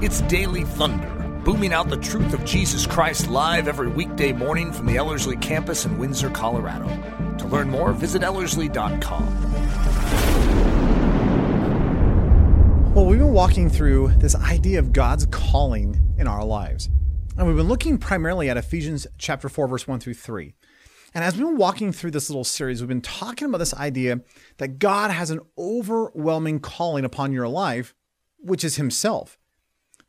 It's Daily Thunder, booming out the truth of Jesus Christ live every weekday morning from the Ellerslie campus in Windsor, Colorado. To learn more, visit Ellerslie.com. Well, we've been walking through this idea of God's calling in our lives. And we've been looking primarily at Ephesians chapter 4, verse 1 through 3. And as we've been walking through this little series, we've been talking about this idea that God has an overwhelming calling upon your life, which is himself.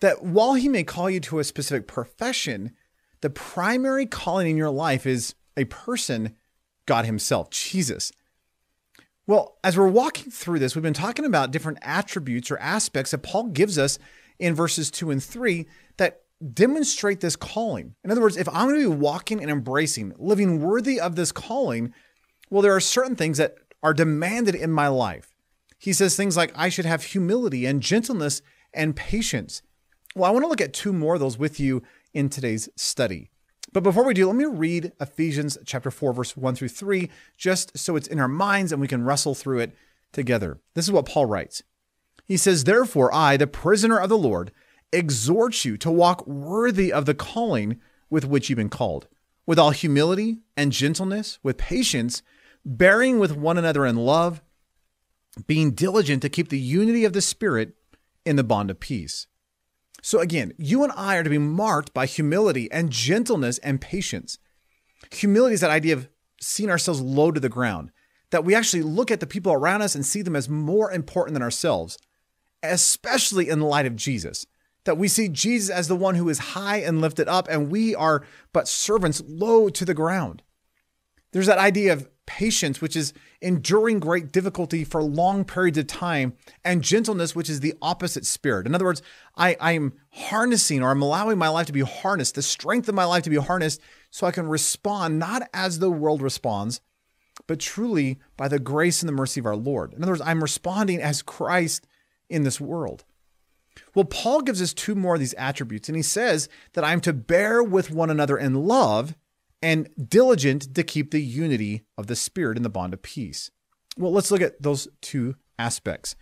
That while he may call you to a specific profession, the primary calling in your life is a person, God himself, Jesus. Well, as we're walking through this, we've been talking about different attributes or aspects that Paul gives us in verses 2 and 3 that demonstrate this calling. In other words, if I'm going to be walking and embracing, living worthy of this calling, well, there are certain things that are demanded in my life. He says things like, I should have humility and gentleness and patience. Well, I want to look at two more of those with you in today's study. But before we do, let me read Ephesians chapter 4, verse 1 through 3, just so it's in our minds and we can wrestle through it together. This is what Paul writes. He says, therefore, I, the prisoner of the Lord, exhort you to walk worthy of the calling with which you've been called, with all humility and gentleness, with patience, bearing with one another in love, being diligent to keep the unity of the Spirit in the bond of peace. So again, you and I are to be marked by humility and gentleness and patience. Humility is that idea of seeing ourselves low to the ground, that we actually look at the people around us and see them as more important than ourselves, especially in the light of Jesus. That we see Jesus as the one who is high and lifted up, and we are but servants low to the ground. There's that idea of patience, which is enduring great difficulty for long periods of time, and gentleness, which is the opposite spirit. In other words, I'm harnessing, or I'm allowing my life to be harnessed, the strength of my life to be harnessed, so I can respond not as the world responds, but truly by the grace and the mercy of our Lord. In other words, I'm responding as Christ in this world. Well, Paul gives us two more of these attributes, and he says that I'm to bear with one another in love and diligent to keep the unity of the Spirit in the bond of peace. Well, let's look at those two aspects.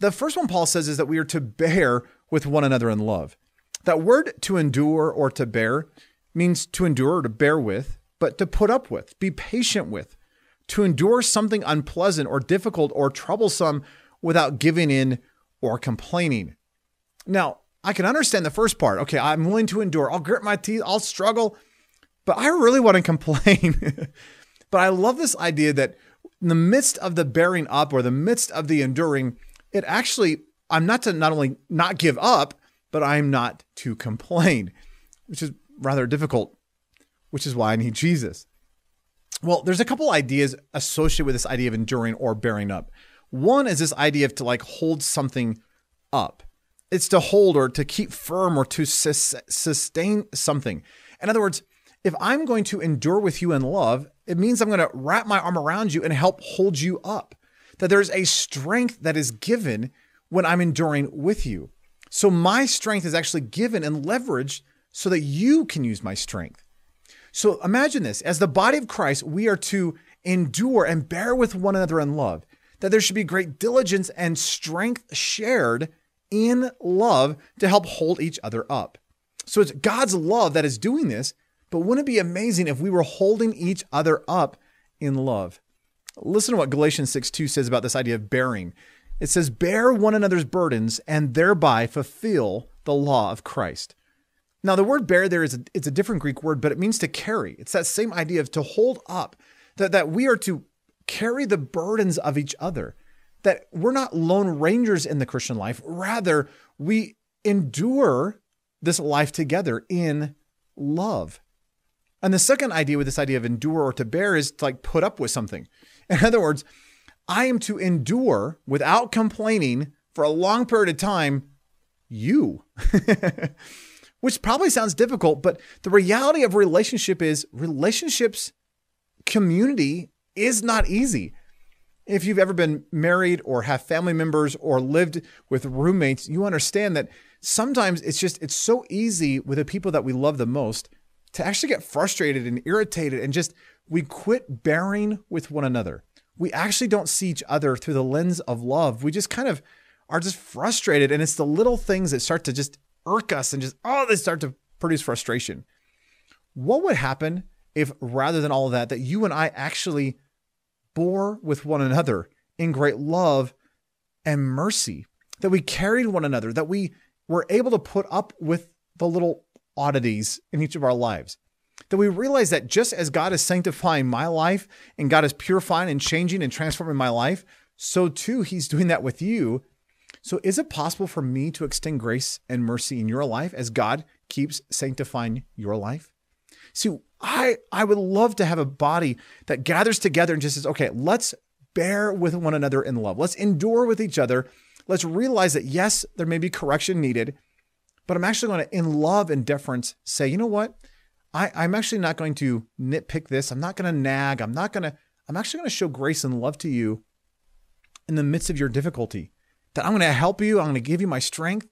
The first one Paul says is that we are to bear with one another in love. That word to endure or to bear means to endure or to bear with, but to put up with, be patient with, to endure something unpleasant or difficult or troublesome without giving in or complaining. Now, I can understand the first part. Okay, I'm willing to endure. I'll grit my teeth. I'll struggle. But I really want to complain. But I love this idea that in the midst of the bearing up or the midst of the enduring, it actually, I'm not to not only not give up, but I'm not to complain, which is rather difficult, which is why I need Jesus. Well, there's a couple ideas associated with this idea of enduring or bearing up. One is this idea of to like hold something up. It's to hold or to keep firm or to sustain something. In other words, if I'm going to endure with you in love, it means I'm going to wrap my arm around you and help hold you up. That there's a strength that is given when I'm enduring with you. So my strength is actually given and leveraged so that you can use my strength. So imagine this. As the body of Christ, we are to endure and bear with one another in love. That there should be great diligence and strength shared in love to help hold each other up. So it's God's love that is doing this, but wouldn't it be amazing if we were holding each other up in love? Listen to what Galatians 6:2 says about this idea of bearing. It says, bear one another's burdens and thereby fulfill the law of Christ. Now the word bear there it's a different Greek word, but it means to carry. It's that same idea of to hold up, that we are to carry the burdens of each other. That we're not lone rangers in the Christian life. Rather, we endure this life together in love. And the second idea with this idea of endure or to bear is to like put up with something. In other words, I am to endure without complaining for a long period of time, you, which probably sounds difficult, but the reality of relationship is relationships, community is not easy. If you've ever been married or have family members or lived with roommates, you understand that sometimes it's so easy with the people that we love the most to actually get frustrated and irritated and we quit bearing with one another. We actually don't see each other through the lens of love. We just kind of are frustrated. And it's the little things that start to just irk us and just, oh, they start to produce frustration. What would happen if rather than all of that, that you and I actually bore with one another in great love and mercy, that we carried one another, that we were able to put up with the little oddities in each of our lives, that we realize that just as God is sanctifying my life and God is purifying and changing and transforming my life, so too he's doing that with you. So is it possible for me to extend grace and mercy in your life as God keeps sanctifying your life? See, I would love to have a body that gathers together and just says, okay, let's bear with one another in love. Let's endure with each other. Let's realize that, yes, there may be correction needed, but I'm actually going to, in love and deference, say, you know what? I'm actually not going to nitpick this. I'm not going to nag. I'm actually going to show grace and love to you in the midst of your difficulty, that I'm going to help you. I'm going to give you my strength.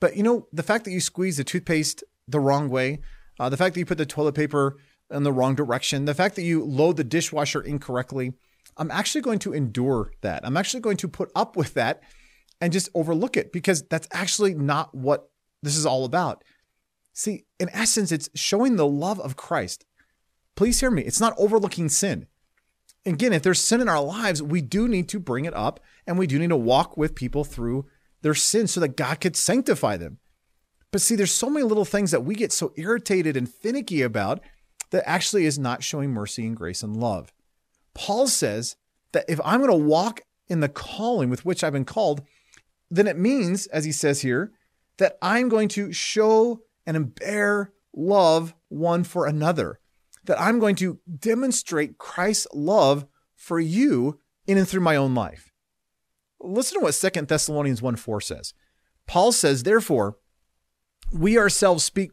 But you know, the fact that you squeeze the toothpaste the wrong way, the fact that you put the toilet paper in the wrong direction, the fact that you load the dishwasher incorrectly, I'm actually going to endure that. I'm actually going to put up with that and just overlook it, because that's actually not what this is all about. See, in essence, it's showing the love of Christ. Please hear me. It's not overlooking sin. Again, if there's sin in our lives, we do need to bring it up, and we do need to walk with people through their sin so that God could sanctify them. But see, there's so many little things that we get so irritated and finicky about that actually is not showing mercy and grace and love. Paul says that if I'm going to walk in the calling with which I've been called, then it means, as he says here, that I'm going to show and bear love one for another, that I'm going to demonstrate Christ's love for you in and through my own life. Listen to what 2 Thessalonians 1:4 says. Paul says, Therefore, we ourselves speak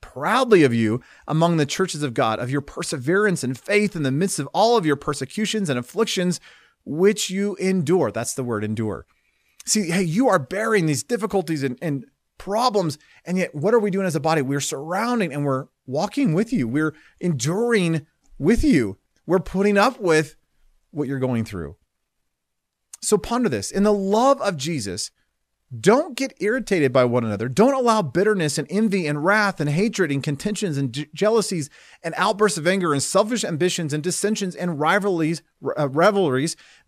proudly of you among the churches of God, of your perseverance and faith in the midst of all of your persecutions and afflictions, which you endure. That's the word, endure. See, hey, you are bearing these difficulties and problems, and yet what are we doing as a body? We're surrounding and we're walking with you. We're enduring with you. We're putting up with what you're going through. So ponder this. In the love of Jesus, don't get irritated by one another. Don't allow bitterness and envy and wrath and hatred and contentions and jealousies and outbursts of anger and selfish ambitions and dissensions and rivalries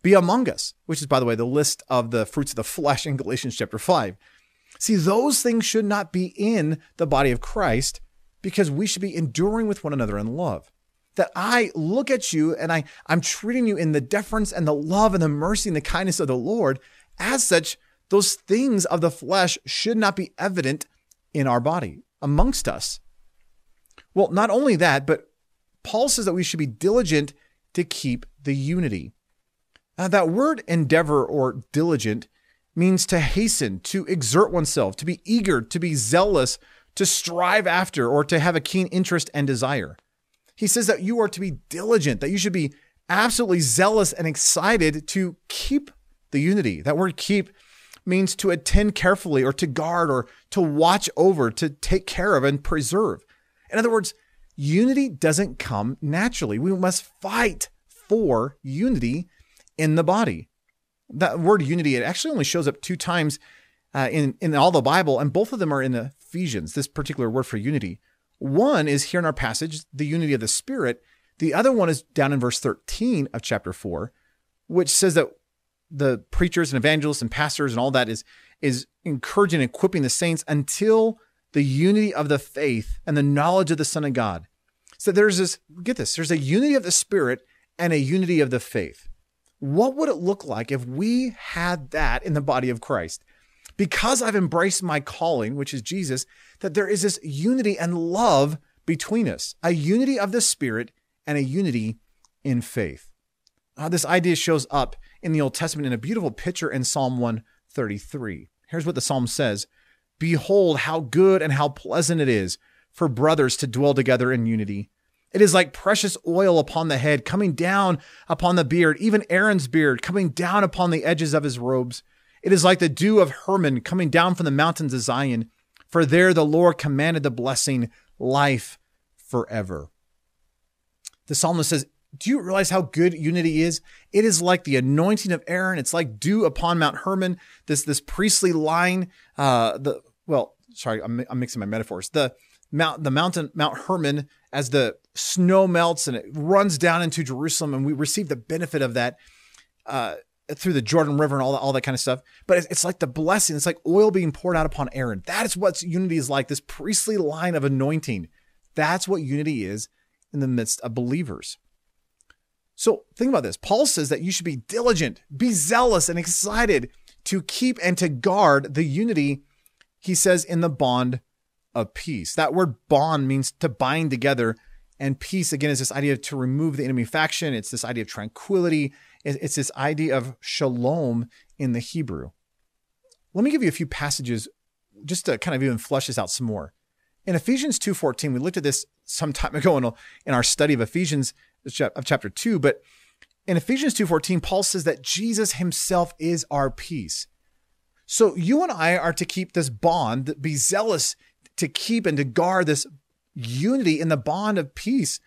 be among us, which is, by the way, the list of the fruits of the flesh in Galatians chapter 5. See, those things should not be in the body of Christ, because we should be enduring with one another in love. That I look at you and I'm treating you in the deference and the love and the mercy and the kindness of the Lord. As such, those things of the flesh should not be evident in our body, amongst us. Well, not only that, but Paul says that we should be diligent to keep the unity. That word endeavor or diligent means to hasten, to exert oneself, to be eager, to be zealous, to strive after, or to have a keen interest and desire. He says that you are to be diligent, that you should be absolutely zealous and excited to keep the unity. That word keep means to attend carefully or to guard or to watch over, to take care of and preserve. In other words, unity doesn't come naturally. We must fight for unity in the body. That word unity, it actually only shows up 2 times in all the Bible, and both of them are in Ephesians, this particular word for unity. One is here in our passage, the unity of the Spirit. The other one is down in verse 13 of chapter 4, which says that the preachers and evangelists and pastors and all that is encouraging and equipping the saints until the unity of the faith and the knowledge of the Son of God. So there's this, get this, there's a unity of the Spirit and a unity of the faith. What would it look like if we had that in the body of Christ? Because I've embraced my calling, which is Jesus, that there is this unity and love between us, a unity of the Spirit and a unity in faith. This idea shows up in the Old Testament in a beautiful picture in Psalm 133. Here's what the Psalm says. Behold, how good and how pleasant it is for brothers to dwell together in unity. It is like precious oil upon the head, coming down upon the beard, even Aaron's beard, coming down upon the edges of his robes. It is like the dew of Hermon, coming down from the mountains of Zion. For there the Lord commanded the blessing, life forever. The psalmist says, Do you realize how good unity is? It is like the anointing of Aaron. It's like dew upon Mount Hermon. This priestly line. I'm mixing my metaphors. Mount Hermon, as the snow melts and it runs down into Jerusalem, and we receive the benefit of that through the Jordan River and all that kind of stuff. But it's like the blessing. It's like oil being poured out upon Aaron. That is what unity is like. This priestly line of anointing. That's what unity is in the midst of believers. So think about this. Paul says that you should be diligent, be zealous and excited to keep and to guard the unity, he says, in the bond of peace. That word bond means to bind together. And peace, again, is this idea of to remove the enemy faction. It's this idea of tranquility. It's this idea of shalom in the Hebrew. Let me give you a few passages just to kind of even flesh this out some more. In Ephesians 2:14, we looked at this some time ago in our study of Ephesians of chapter 2, but in Ephesians 2:14, Paul says that Jesus himself is our peace. So you and I are to keep this bond, be zealous to keep and to guard this unity in the bond of peace,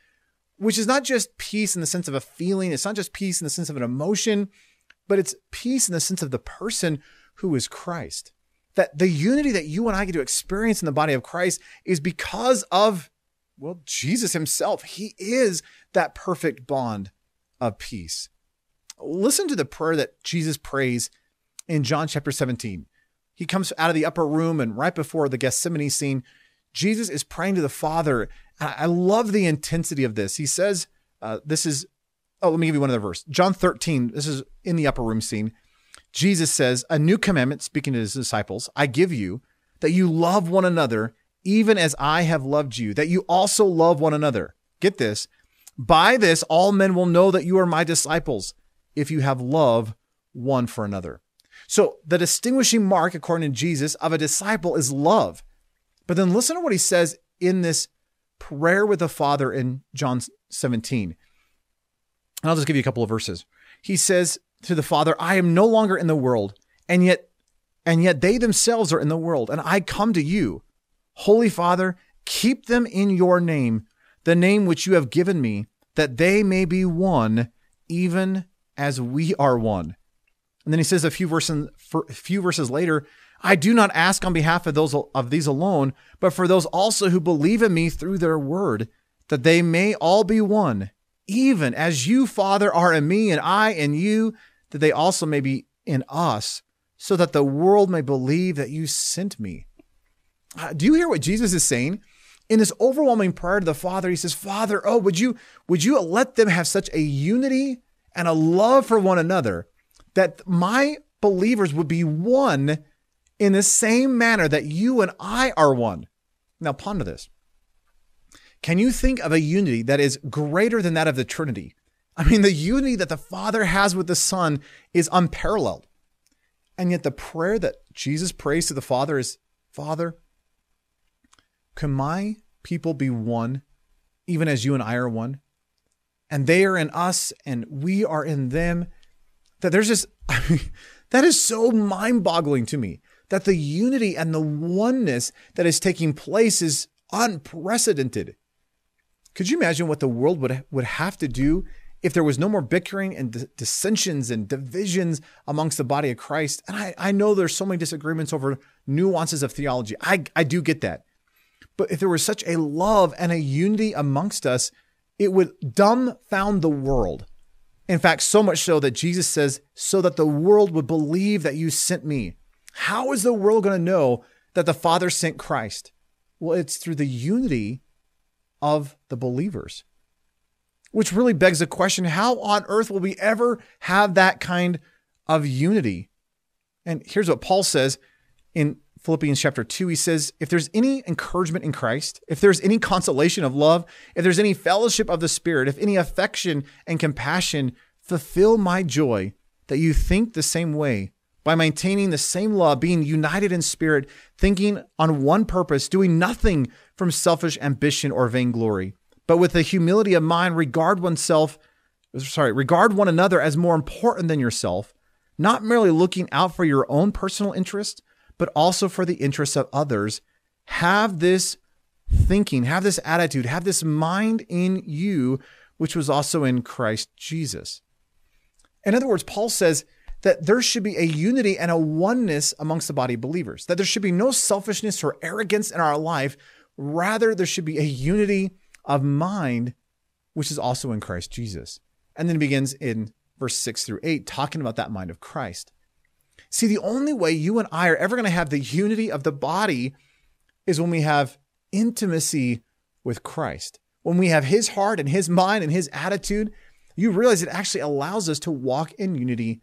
which is not just peace in the sense of a feeling. It's not just peace in the sense of an emotion, but it's peace in the sense of the person who is Christ. That the unity that you and I get to experience in the body of Christ is because of, well, Jesus himself. He is that perfect bond of peace. Listen to the prayer that Jesus prays in John chapter 17. He comes out of the upper room, and right before the Gethsemane scene, Jesus is praying to the Father. I love the intensity of this. He says, let me give you one other verse. John 13, this is in the upper room scene. Jesus says, a new commandment, speaking to his disciples, I give you, that you love one another, even as I have loved you, that you also love one another. Get this. By this, all men will know that you are my disciples, if you have love one for another. So the distinguishing mark, according to Jesus, of a disciple is love. But then listen to what he says in this prayer with the Father in John 17. And I'll just give you a couple of verses. He says to the Father, I am no longer in the world, and yet they themselves are in the world, and I come to you. Holy Father, keep them in your name, the name which you have given me, that they may be one, even as we are one. And then he says a few verses later, I do not ask on behalf of these alone, but for those also who believe in me through their word, that they may all be one, even as you, Father, are in me and I in you, that they also may be in us, so that the world may believe that you sent me. Do you hear what Jesus is saying? In this overwhelming prayer to the Father, he says, Father, oh, would you let them have such a unity and a love for one another that my believers would be one in the same manner that you and I are one. Now ponder this. Can you think of a unity that is greater than that of the Trinity? I mean, the unity that the Father has with the Son is unparalleled. And yet the prayer that Jesus prays to the Father is, Father, can my people be one, even as you and I are one? And they are in us and we are in them. That there's just, I mean, that is so mind-boggling to me. That the unity and the oneness that is taking place is unprecedented. Could you imagine what the world would have to do if there was no more bickering and dissensions and divisions amongst the body of Christ? And I know there's so many disagreements over nuances of theology. I do get that. But if there was such a love and a unity amongst us, it would dumbfound the world. In fact, so much so that Jesus says, so that the world would believe that you sent me. How is the world going to know that the Father sent Christ? Well, it's through the unity of the believers, which really begs the question, how on earth will we ever have that kind of unity? And here's what Paul says in Philippians chapter 2. He says, if there's any encouragement in Christ, if there's any consolation of love, if there's any fellowship of the Spirit, if any affection and compassion, fulfill my joy that you think the same way, by maintaining the same love, being united in spirit, thinking on one purpose, doing nothing from selfish ambition or vainglory, but with a humility of mind, regard one another as more important than yourself, not merely looking out for your own personal interest, but also for the interests of others. Have this thinking, have this attitude, have this mind in you, which was also in Christ Jesus. In other words, Paul says that there should be a unity and a oneness amongst the body of believers, that there should be no selfishness or arrogance in our life. Rather, there should be a unity of mind, which is also in Christ Jesus. And then it begins in verse 6-8, talking about that mind of Christ. See, the only way you and I are ever going to have the unity of the body is when we have intimacy with Christ. When we have his heart and his mind and his attitude, you realize it actually allows us to walk in unity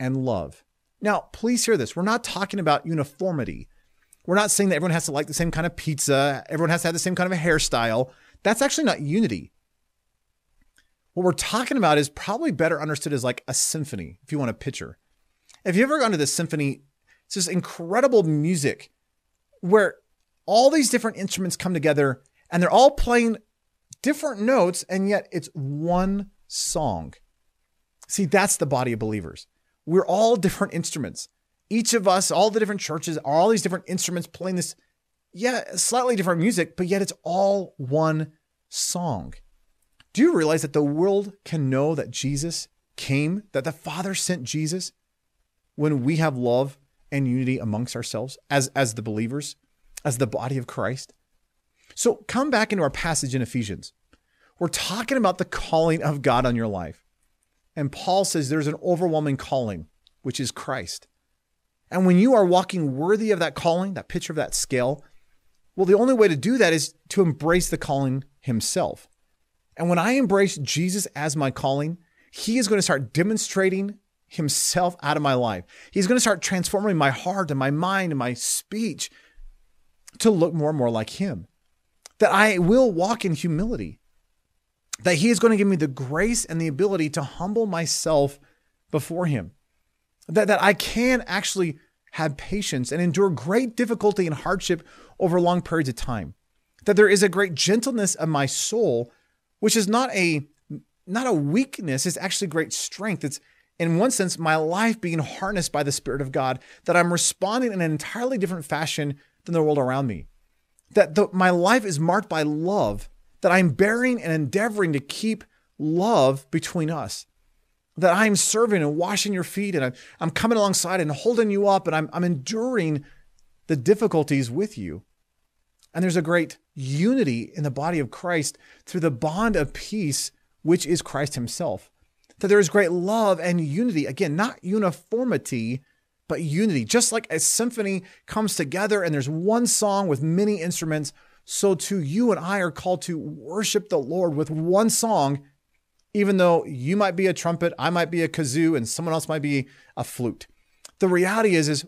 and love. Now, please hear this. We're not talking about uniformity. We're not saying that everyone has to like the same kind of pizza. Everyone has to have the same kind of a hairstyle. That's actually not unity. What we're talking about is probably better understood as like a symphony, if you want a picture. Have you ever gone to the symphony? It's this incredible music where all these different instruments come together and they're all playing different notes, and yet it's one song. See, that's the body of believers. We're all different instruments. Each of us, all the different churches, all these different instruments playing this, slightly different music, but yet it's all one song. Do you realize that the world can know that Jesus came, that the Father sent Jesus, when we have love and unity amongst ourselves as the believers, as the body of Christ? So come back into our passage in Ephesians. We're talking about the calling of God on your life. And Paul says there's an overwhelming calling, which is Christ. And when you are walking worthy of that calling, that picture of that scale, well, the only way to do that is to embrace the calling himself. And when I embrace Jesus as my calling, he is going to start demonstrating himself out of my life. He's going to start transforming my heart and my mind and my speech to look more and more like him. That I will walk in humility. That he is going to give me the grace and the ability to humble myself before him. That I can actually have patience and endure great difficulty and hardship over long periods of time. That there is a great gentleness of my soul, which is not a weakness. It's actually great strength. It's, in one sense, my life being harnessed by the Spirit of God, that I'm responding in an entirely different fashion than the world around me. That my life is marked by love, that I'm bearing and endeavoring to keep love between us, that I'm serving and washing your feet, and I'm coming alongside and holding you up, and I'm enduring the difficulties with you. And there's a great unity in the body of Christ through the bond of peace, which is Christ himself. That there is great love and unity. Again, not uniformity, but unity. Just like a symphony comes together and there's one song with many instruments, so too you and I are called to worship the Lord with one song, even though you might be a trumpet, I might be a kazoo, and someone else might be a flute. The reality is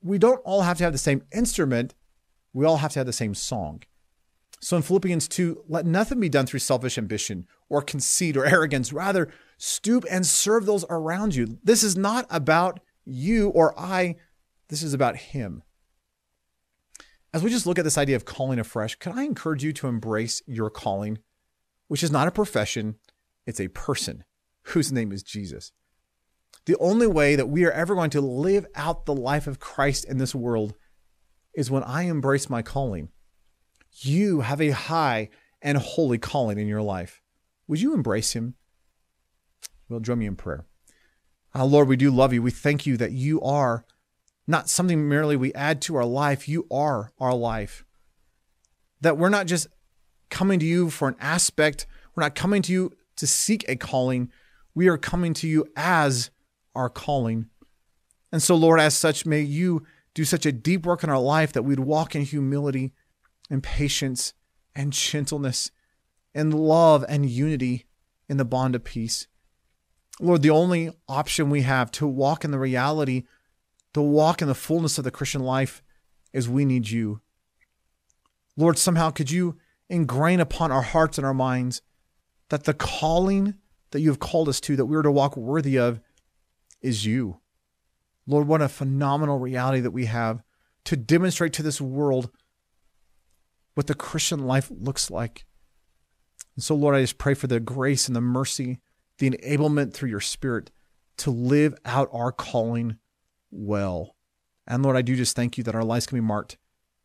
we don't all have to have the same instrument. We all have to have the same song. So in Philippians 2, let nothing be done through selfish ambition or conceit or arrogance. Rather, stoop and serve those around you. This is not about you or I. This is about him. As we just look at this idea of calling afresh, can I encourage you to embrace your calling, which is not a profession, it's a person whose name is Jesus. The only way that we are ever going to live out the life of Christ in this world is when I embrace my calling. You have a high and holy calling in your life. Would you embrace him? Well, join me in prayer. Lord, we do love you. We thank you that you are not something merely we add to our life. You are our life. That we're not just coming to you for an aspect. We're not coming to you to seek a calling. We are coming to you as our calling. And so, Lord, as such, may you do such a deep work in our life that we'd walk in humility and patience and gentleness and love and unity in the bond of peace. Lord, the only option we have to walk in the reality, to walk in the fullness of the Christian life, is we need you. Lord, somehow could you ingrain upon our hearts and our minds that the calling that you have called us to, that we are to walk worthy of, is you. Lord, what a phenomenal reality that we have to demonstrate to this world what the Christian life looks like. And so, Lord, I just pray for the grace and the mercy, the enablement through your Spirit to live out our calling well. And Lord, I do just thank you that our lives can be marked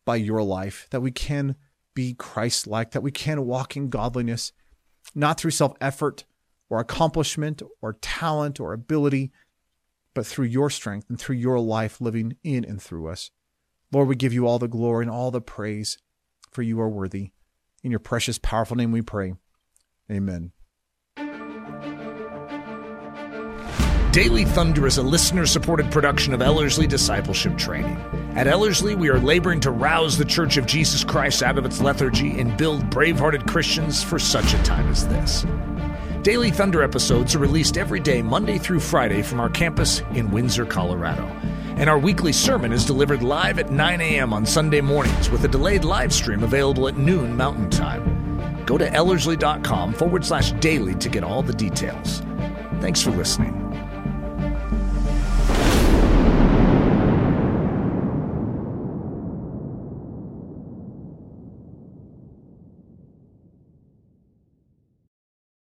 by your life, that we can be Christ-like, that we can walk in godliness, not through self-effort or accomplishment or talent or ability, but through your strength and through your life living in and through us. Lord, we give you all the glory and all the praise, for you are worthy. In your precious, powerful name we pray. Amen. Daily Thunder is a listener-supported production of Ellerslie Discipleship Training. At Ellerslie, we are laboring to rouse the Church of Jesus Christ out of its lethargy and build brave-hearted Christians for such a time as this. Daily Thunder episodes are released every day, Monday through Friday, from our campus in Windsor, Colorado. And our weekly sermon is delivered live at 9 a.m. on Sunday mornings, with a delayed live stream available at noon Mountain Time. Go to ellerslie.com/daily to get all the details. Thanks for listening.